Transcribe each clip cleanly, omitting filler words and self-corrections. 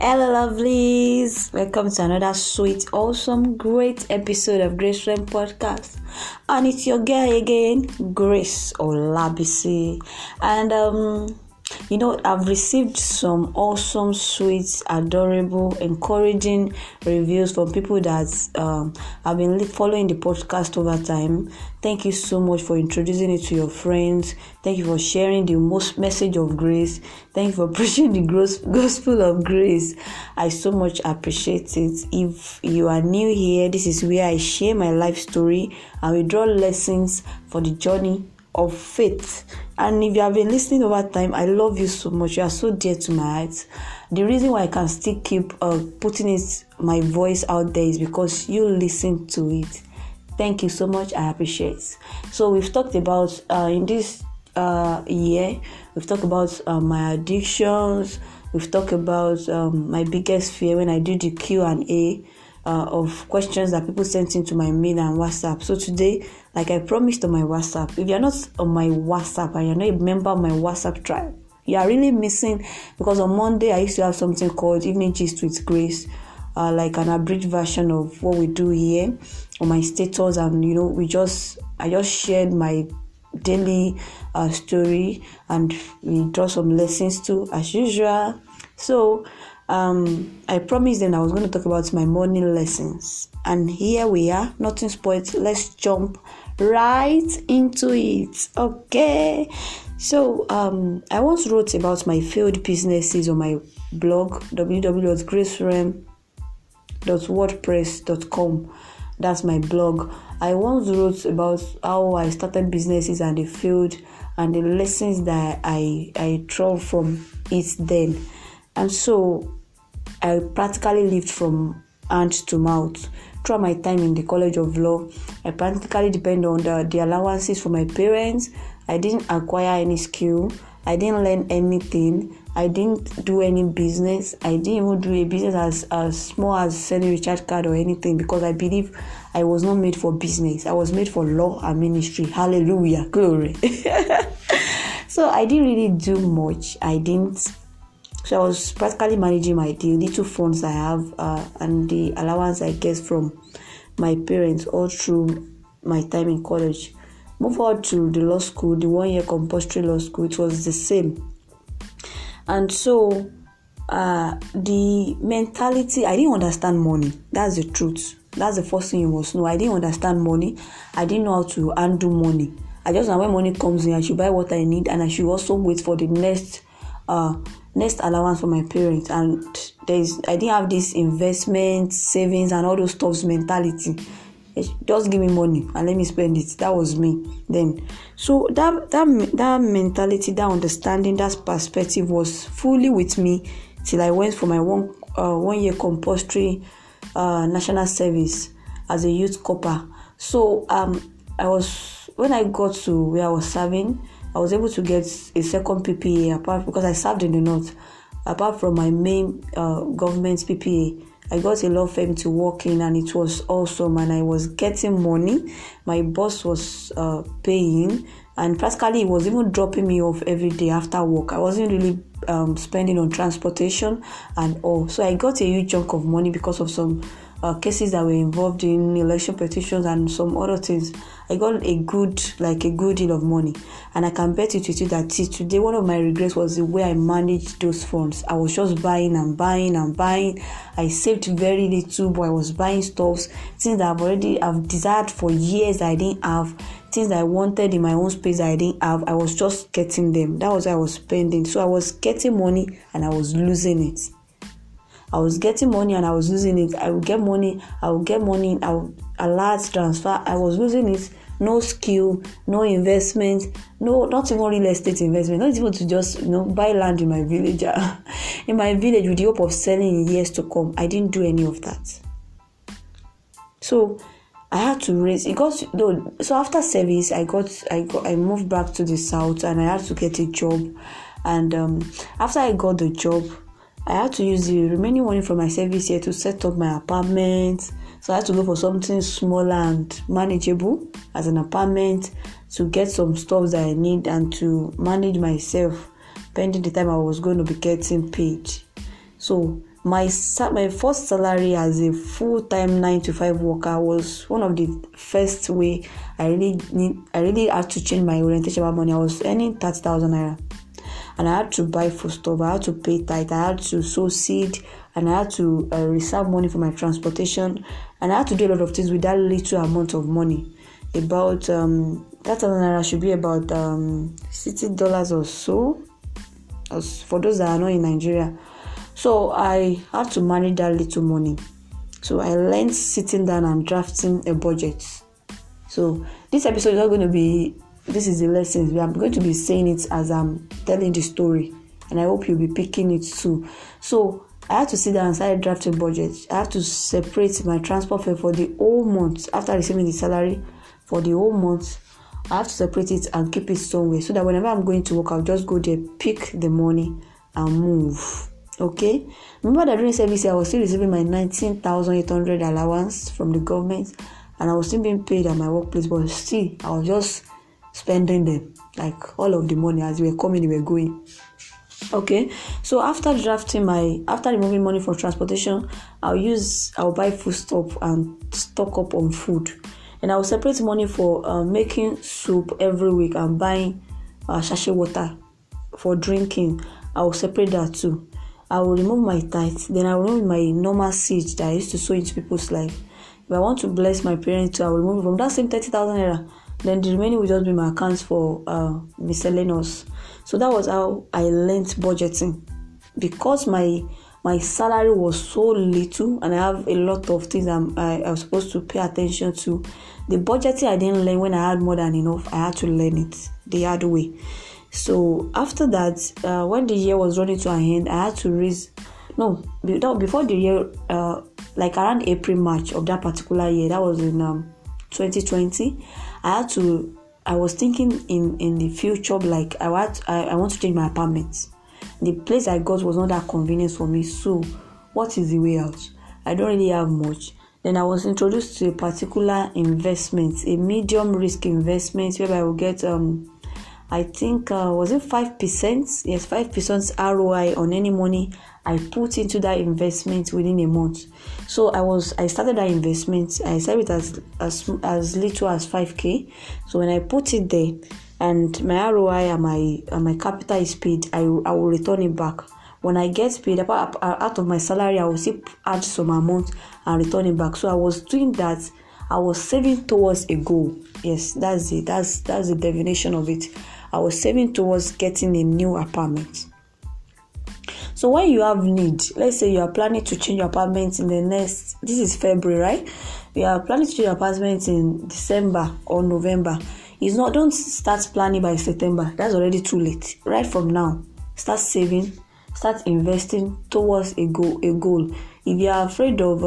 Hello lovelies, welcome to another sweet, awesome, great episode of Grace Friend Podcast, and it's your girl again, Grace Olabisi. And I've received some awesome, sweet, adorable, encouraging reviews from people that have been following the podcast over time. Thank you so much for introducing it to your friends. Thank you for sharing the message of grace. Thank you for preaching the gospel of grace. I so much appreciate it. If you are new here, this is where I share my life story and we draw lessons for the journey of faith. And if you have been listening over time, I love you so much. You are so dear to my heart. The reason why I can still keep putting my voice out there is because you listen to it. Thank you so much. I appreciate. So we've talked about in this year, we've talked about my addictions. We've talked about my biggest fear when I do the Q&A. Of questions that people sent into my mail and WhatsApp. So today, like I promised on my WhatsApp, if you're not on my WhatsApp and you're not a member of my WhatsApp tribe, you are really missing, because on Monday I used to have something called Evening Gist with Grace, like an abridged version of what we do here on my status, and I just shared my daily story and we draw some lessons too, as usual. So I promised them I was going to talk about my morning lessons, and here we are. Nothing spoiled. Let's jump right into it. Okay. So I once wrote about my failed businesses on my blog, www.gracefren.wordpress.com. That's my blog. I once wrote about how I started businesses and they failed, and the lessons that I draw from it then. And so I practically lived from hand to mouth. Throughout my time in the College of Law, I practically depend on the allowances from my parents. I didn't acquire any skill. I didn't learn anything. I didn't do any business. I didn't even do a business as small as selling recharge card or anything, because I believe I was not made for business. I was made for law and ministry. Hallelujah. Glory. So I didn't really do much. So I was practically managing the little funds I have and the allowance I get from my parents all through my time in college. Move on to the law school, the one-year compulsory law school. It was the same. And so the mentality, I didn't understand money. That's the truth. That's the first thing you must know. I didn't understand money. I didn't know how to handle money. I just know when money comes in, I should buy what I need, and I should also wait for the next allowance for my parents. And I didn't have this investment, savings, and all those stuffs mentality. Just give me money and let me spend it. That was me then. So that mentality, that understanding, that perspective was fully with me till I went for my one year compulsory national service as a youth corper. So when I got to where I was serving, I was able to get a second PPA because I served in the north. Apart from my main government PPA, I got a law firm to work in, and it was awesome. And I was getting money. My boss was paying, and practically he was even dropping me off every day after work. I wasn't really spending on transportation and all. So I got a huge chunk of money because of some cases that were involved in election petitions and some other things. I got a good deal of money, and I can bet it with you that today one of my regrets was the way I managed those funds. I was just buying. I saved very little, but I was buying stuff, things that I've desired for years that I didn't have, things that I wanted in my own space that I didn't have. I was just getting them. That was how I was spending. So I was getting money and I was losing it. I was getting money and I was losing it. I would get money, I would alert transfer. I was losing it. No skill, no investment, not even real estate investment. Not even to just buy land in my village. In my village with the hope of selling in years to come. I didn't do any of that. So I had to raise it. So after service, I moved back to the south and I had to get a job. And after I got the job, I had to use the remaining money from my service here to set up my apartment. So I had to go for something smaller and manageable as an apartment, to get some stuff that I need and to manage myself pending the time I was going to be getting paid. So My first salary as a full-time 9-to-5 worker was one of the first way I really had to change my orientation about money. I was earning 30,000 naira, and I had to buy foodstuff, I had to pay tithe, I had to sow seed, and I had to reserve money for my transportation, and I had to do a lot of things with that little amount of money. About 30,000 naira should be about $60 or so, as for those that are not in Nigeria. So I had to manage that little money. So I learned sitting down and drafting a budget. So this episode is not going to be, this is the lessons. I'm going to be saying it as I'm telling the story. And I hope you'll be picking it too. So I had to sit down and start drafting a budget. I had to separate my transport fare for the whole month. After receiving the salary for the whole month, I have to separate it and keep it somewhere. So that whenever I'm going to work, I'll just go there, pick the money and move. Okay, remember that during service I was still receiving my 19,800 allowance from the government, and I was still being paid at my workplace, but still I was just spending them, like all of the money as we were coming, we were going. Okay, so after removing money for transportation, I'll buy foodstuff and stock up on food, and I'll separate money for making soup every week and buying sachet water for drinking. I'll separate that too. I will remove my tithe, then I will remove my normal seed that I used to sow into people's life. If I want to bless my parents too, I will remove it from that same 30,000 naira. Then the remaining will just be my accounts for miscellaneous. So that was how I learnt budgeting. Because my salary was so little and I have a lot of things I was supposed to pay attention to, the budgeting I didn't learn when I had more than enough. I had to learn it the hard way. So after that, when the year was running to an end, I had to before the year, like around April, March of that particular year, that was in 2020, I was thinking in the future, like I want to change my apartment. The place I got was not that convenient for me, so what is the way out? I don't really have much. Then I was introduced to a particular investment, a medium risk investment, whereby I will get, I think, was it 5%? Yes, 5% ROI on any money I put into that investment within a month. So I started that investment. I started it as little as 5K. So when I put it there and my ROI and my capital is paid, I will return it back. When I get paid out of my salary, I will still add some amount and return it back. So I was doing that. I was saving towards a goal. Yes, that's it. That's the definition of it. I was saving towards getting a new apartment. So when you have need, let's say you are planning to change your apartment in this is February, right? You are planning to change your apartment in December or November. Don't start planning by September. That's already too late. Right from now, start saving, start investing towards a goal. If you are afraid of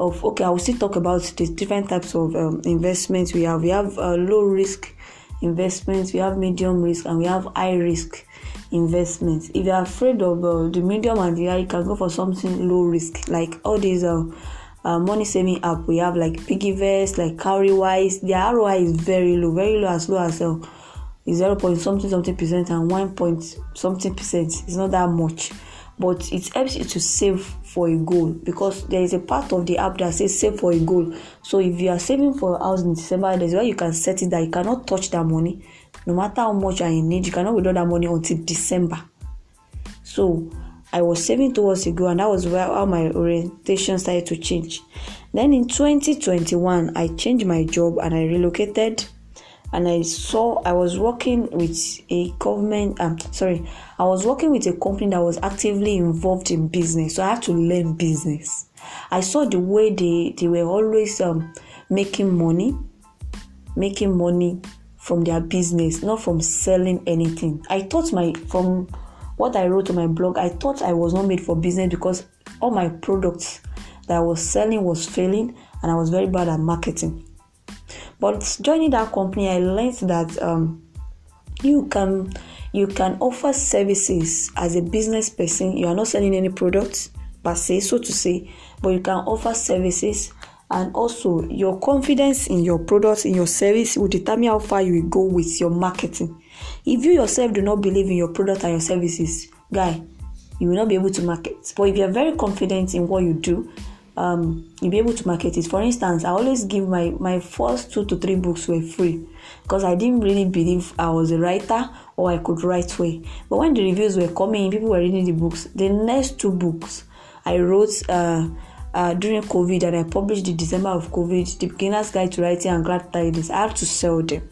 okay, I will still talk about the different types of investments we have. We have low risk investments, we have medium risk, and we have high risk investments. If you are afraid of the medium and the high, you can go for something low risk, like all these money saving app. We have like Piggyvest, like Cowrywise. Their ROI is very low as 0.something% and 1.something%. It's not that much, but it helps you to save for a goal, because there is a part of the app that says save for a goal. So if you are saving for a house in December, there's where you can set it that you cannot touch that money. No matter how much I need, you cannot withdraw that money until December. So I was saving towards a goal, and that was where all my orientation started to change. Then in 2021, I changed my job and I relocated. And I was working with I was working with a company that was actively involved in business. So I had to learn business. I saw the way they were always making money from their business, not from selling anything. I thought from what I wrote on my blog, I thought I was not made for business because all my products that I was selling was failing and I was very bad at marketing. But joining that company, I learned that you can offer services as a business person. You are not selling any products per se, so to say, but you can offer services, and also your confidence in your products, in your service, will determine how far you will go with your marketing. If you yourself do not believe in your product and your services, guy, you will not be able to market. But if you are very confident in what you do, you'll be able to market it. For instance, I always give my first 2 to 3 books were free because I didn't really believe I was a writer or I could write well. But when the reviews were coming, people were reading the books. The next 2 books I wrote during COVID, and I published the December of COVID, The Beginner's Guide to Writing and Glad Tidings. I had to sell them.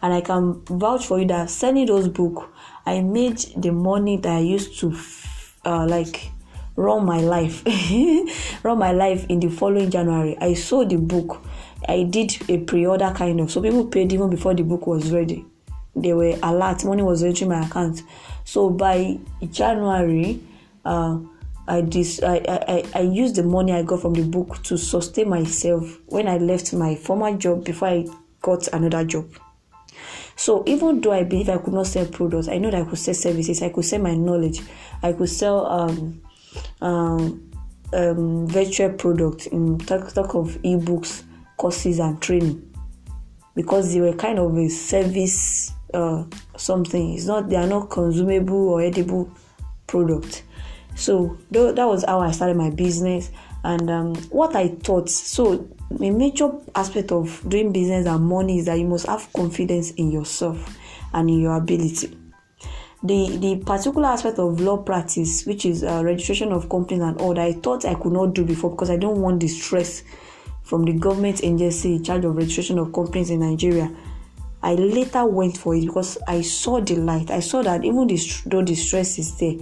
And I can vouch for you that selling those books, I made the money that I used to run my life in the following January. I sold the book. I did a pre-order kind of, so people paid even before the book was ready. They were alert, money was entering my account. So by January, I used the money I got from the book to sustain myself when I left my former job before I got another job. So even though I believe I could not sell products, I know that I could sell services, I could sell my knowledge, I could sell virtual products, in talk of ebooks, courses and training, because they were kind of a service something. It's not, they are not consumable or edible product. So that was how I started my business and what I thought. So a major aspect of doing business and money is that you must have confidence in yourself and in your ability. The particular aspect of law practice, which is registration of companies and all that, I thought I could not do before because I don't want the stress from the government agency in charge of registration of companies in Nigeria. I later went for it because I saw the light. I saw that even though the stress is there,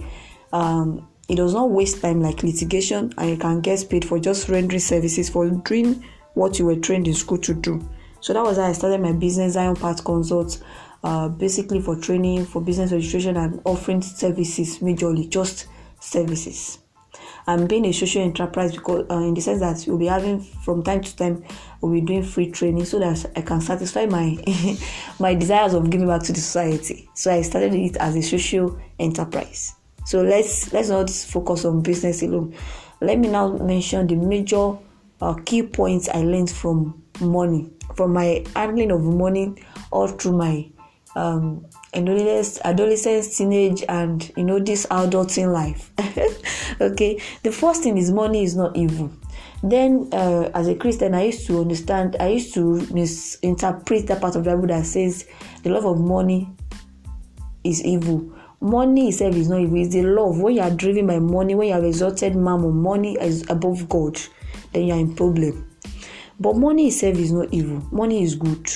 it does not waste time like litigation, and you can get paid for just rendering services, for doing what you were trained in school to do. So that was how I started my business, Zion Path Consult. Basically for training, for business registration and offering services, majorly just services. And being a social enterprise, because in the sense that we'll be having from time to time, we'll be doing free training so that I can satisfy my my desires of giving back to the society. So I started it as a social enterprise. So let's not focus on business alone. Let me now mention the major key points I learned from money, from my handling of money all through my adolescence, teenage, and this adulting life. Okay, the first thing is money is not evil. Then, as a Christian, I used to misinterpret that part of the Bible that says the love of money is evil. Money itself is not evil, it's the love. When you are driven by money, when you have exalted mammon, money is above God, then you are in problem. But money itself is not evil, money is good.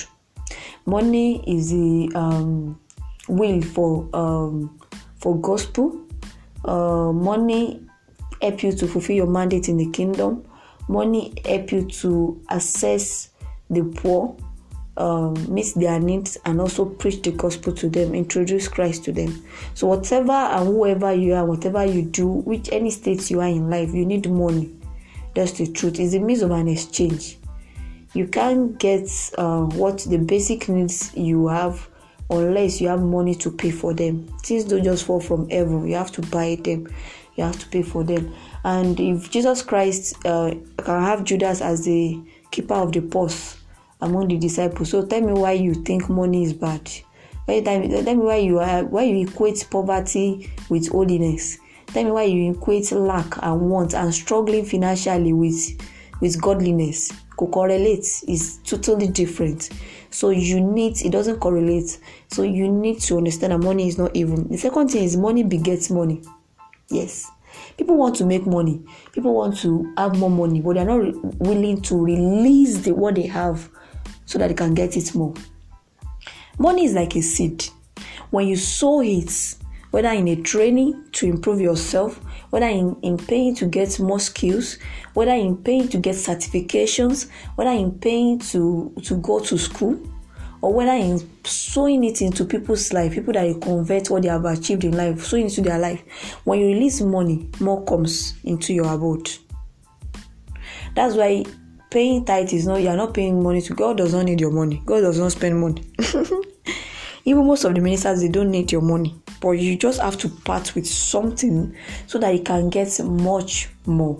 Money is the will for gospel. Money help you to fulfill your mandate in the kingdom. Money help you to assess the poor, meet their needs, and also preach the gospel to them, introduce Christ to them. So whatever and whoever you are, whatever you do, which any state you are in life, you need money. That's the truth. It's a means of an exchange. You can't get what the basic needs you have unless you have money to pay for them. Things don't just fall from heaven. You have to buy them. You have to pay for them. And if Jesus Christ can have Judas as the keeper of the purse among the disciples, so tell me why you think money is bad. Tell me why you equate poverty with holiness. Tell me why you equate lack and want and struggling financially with godliness. Correlates is totally different. So it doesn't correlate. So you need to understand that money is not evil. The second thing is money begets money. Yes. People want to make money. People want to have more money, but they're not willing to release what they have so that they can get it more. Money is like a seed. When you sow it, whether in a training to improve yourself, whether in paying to get more skills, whether in paying to get certifications, whether in paying to go to school, or whether in sowing it into people's life, people that you convert what they have achieved in life, sowing into their life. When you release money, more comes into your abode. That's why paying tithe is you're not paying money to God. Does not need your money. God does not spend money. Even most of the ministers, they don't need your money. But you just have to part with something so that you can get much more.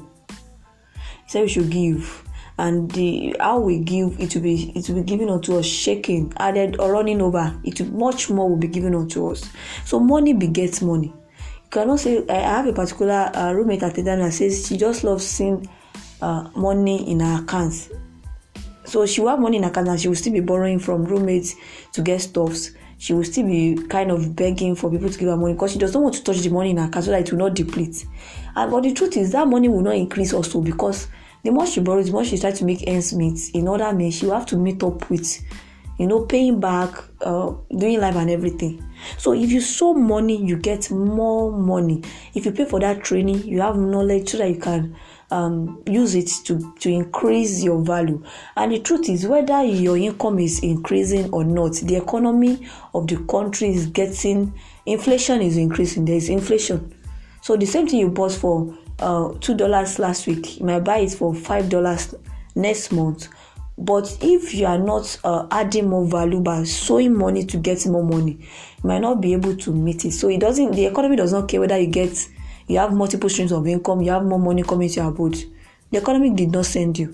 So you should give. And how we give, it will be given unto us, shaking, added or running over. Much more will be given unto us. So money begets money. cannot say. I have a particular roommate at Eden that says she just loves seeing money in her accounts. So she will have money in her account and she will still be borrowing from roommates to get stuffs. She will still be kind of begging for people to give her money because she doesn't want to touch the money in her account so that it will not deplete. But the truth is that money will not increase also, because the more she borrows, the more she tries to make ends meet. In other means, she will have to meet up with, paying back, doing life and everything. So if you sow money, you get more money. If you pay for that training, you have knowledge so that you can use it to increase your value. And the truth is, whether your income is increasing or not, the economy of the country is getting, inflation is increasing. There is inflation. So the same thing you bought for $2 last week, you might buy it for $5 next month. But if you are not adding more value by sowing money to get more money, you might not be able to meet it. So it doesn't. The economy does not care whether you have multiple streams of income, you have more money coming to your abode. The economy did not send you.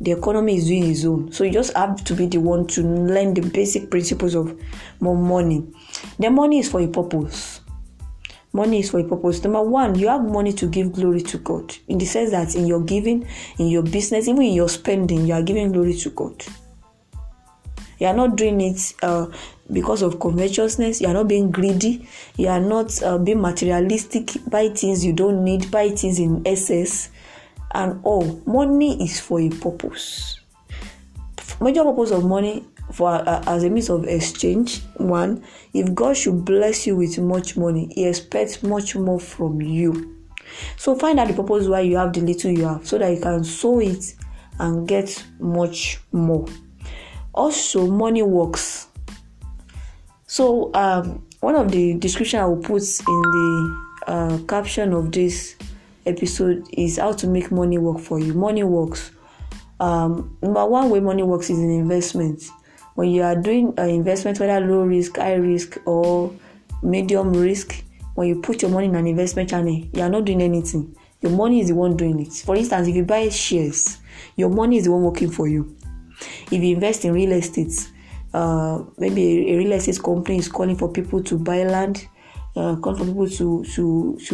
The economy is doing its own. So you just have to be the one to learn the basic principles of more money. The money is for a purpose. Money is for a purpose. Number one, you have money to give glory to God. In the sense that in your giving, in your business, even in your spending, you are giving glory to God. You are not doing it because of covetousness. You are not being greedy. You are not being materialistic. Buy things you don't need. Buy things in excess. And all. Money is for a purpose. Major purpose of money for as a means of exchange. One, if God should bless you with much money, He expects much more from you. So find out the purpose why you have the little you have, so that you can sow it and get much more. Also, money works. So one of the description I will put in the caption of this episode is how to make money work for you. Money works. Number one way money works is in investment. When you are doing an investment, whether low risk, high risk, or medium risk, when you put your money in an investment channel, you are not doing anything. Your money is the one doing it. For instance, if you buy shares, your money is the one working for you. If you invest in real estate, maybe a real estate company is calling for people to buy land, calling for people to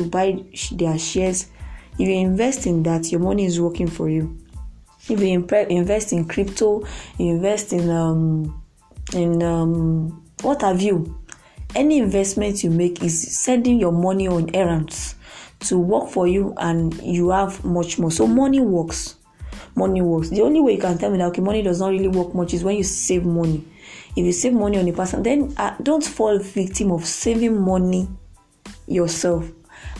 buy their shares. If you invest in that, your money is working for you. If you invest in crypto, invest in what have you, any investment you make is sending your money on errands to work for you, and you have much more. So money works. Money works. The only way you can tell me that okay, money does not really work much is when you save money. If you save money on a person, then don't fall victim of saving money yourself.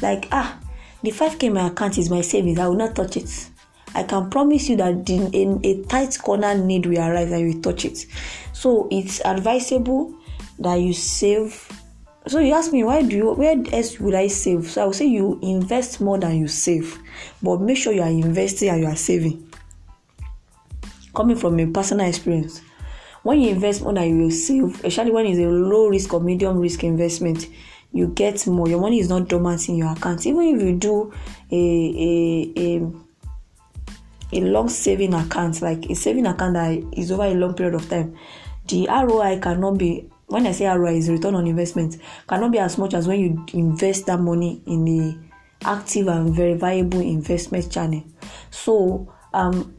Like the 5K in my account is my savings. I will not touch it. I can promise you that in a tight corner need will arise and you will touch it. So it's advisable that you save. So you ask me, where else would I save? So I would say you invest more than you save, but make sure you are investing and you are saving. Coming from a personal experience, when you invest more than you save, especially when it's a low risk or medium risk investment, you get more. Your money is not dormant in your account. Even if you do a long saving account, like a saving account that is over a long period of time, the ROI cannot be, when I say ROI is return on investment, cannot be as much as when you invest that money in the active and verifiable investment channel. So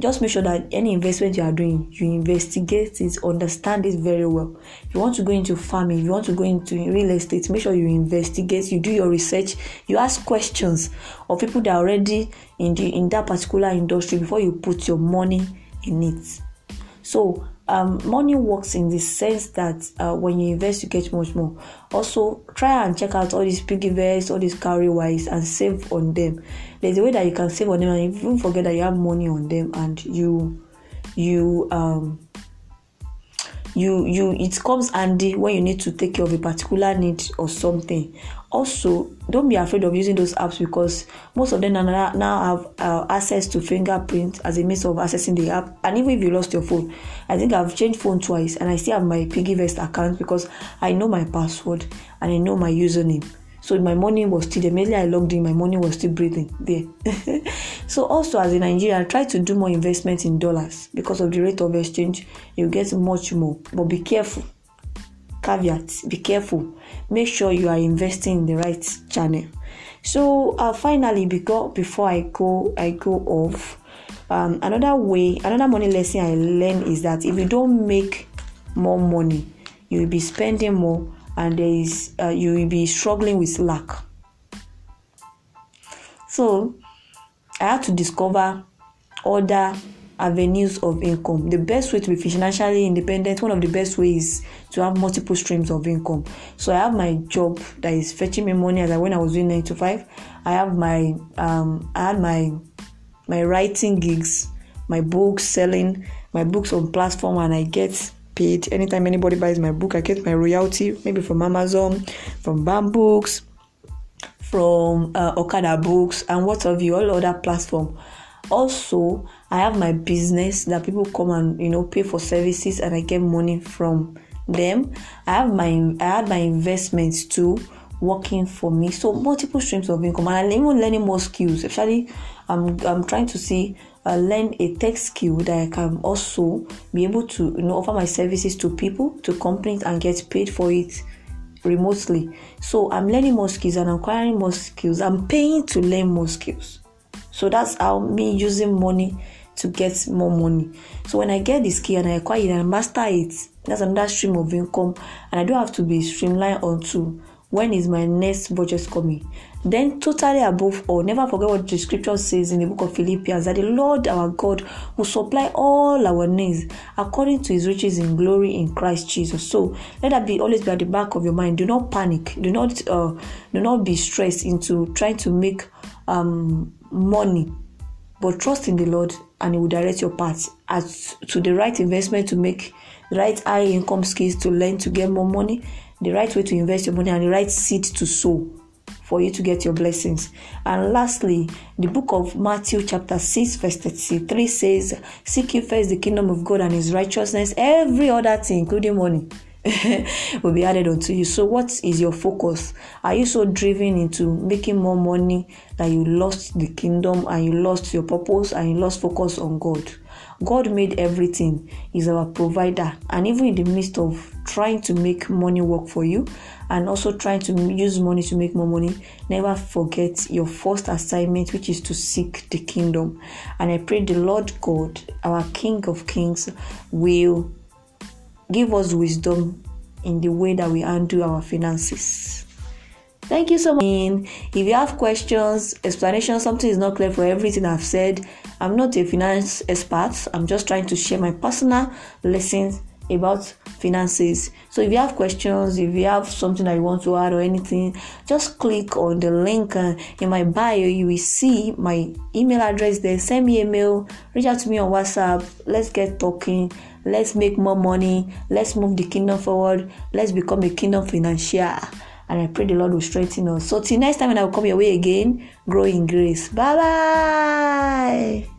just make sure that any investment you are doing, you investigate it, understand it very well. If you want to go into farming, if you want to go into real estate, make sure you investigate, you do your research, you ask questions of people that are already in that particular industry before you put your money in it. So money works in the sense that when you invest, you get much more. Also, try and check out all these Piggyvest, all these Cowrywise, and save on them. There's a way that you can save on them, and even forget that you have money on them, and you it comes handy when you need to take care of a particular need or something. Also, don't be afraid of using those apps, because most of them now have access to fingerprint as a means of accessing the app. And even if you lost your phone, I think I've changed phone twice and I still have my Piggyvest account because I know my password and I know my username. So my money was still there. Mainly I logged in, my money was still breathing there. So also as a Nigerian, try to do more investment in dollars because of the rate of exchange. You get much more, but be careful. Caveats, be careful. Make sure you are investing in the right channel. So finally, because before I go off, another money lesson I learned is that if you don't make more money, you will be spending more, and there is you will be struggling with lack. So I had to discover other avenues of income. The best way to be financially independent, one of the best ways, is to have multiple streams of income. So I have my job that is fetching me money as I when I was doing 9 to 5. I have my I had my writing gigs, my books selling, my books on platform, and I get paid anytime anybody buys my book. I get my royalty, maybe from Amazon, from Bam Books, from Okada Books, and what have you, all other platform. Also, I have my business that people come and pay for services, and I get money from them. I had my investments too working for me. So multiple streams of income, and I'm even learning more skills. Actually, I'm trying to see learn a tech skill that I can also be able to offer my services to people, to companies, and get paid for it remotely. So I'm learning more skills and acquiring more skills. I'm paying to learn more skills. So that's how me using money to get more money. So when I get the skill and I acquire it and I master it, that's another stream of income, and I don't have to be streamlined onto when is my next budget coming. Then totally above all, never forget what the scripture says in the book of Philippians, that the Lord our God will supply all our needs according to his riches in glory in Christ Jesus. So let that be always be at the back of your mind. Do not panic. Do not be stressed into trying to make money, but trust in the Lord, and he will direct your path as to the right investment to make the right high income skills to learn to get more money, the right way to invest your money, and the right seed to sow for you to get your blessings. And lastly, the book of Matthew chapter 6 verse 33 says, "Seek ye first the kingdom of God and his righteousness, every other thing, including money, will be added unto you." So what is your focus? Are you so driven into making more money that you lost the kingdom, and you lost your purpose, and you lost focus on God? God made everything. He's our provider. And even in the midst of trying to make money work for you, and also trying to use money to make more money, never forget your first assignment, which is to seek the kingdom. And I pray the Lord God, our King of Kings, will give us wisdom in the way that we handle our finances. Thank you so much. If you have questions, explanations, something is not clear for everything I've said, I'm not a finance expert. I'm just trying to share my personal lessons about finances. So if you have questions, if you have something that you want to add or anything, just click on the link in my bio. You will see my email address there. Send me a mail, reach out to me on WhatsApp. Let's get talking. Let's make more money. Let's move the kingdom forward. Let's become a kingdom financier. And I pray the Lord will strengthen us. So till next time, when I will come your way again, grow in grace. Bye-bye.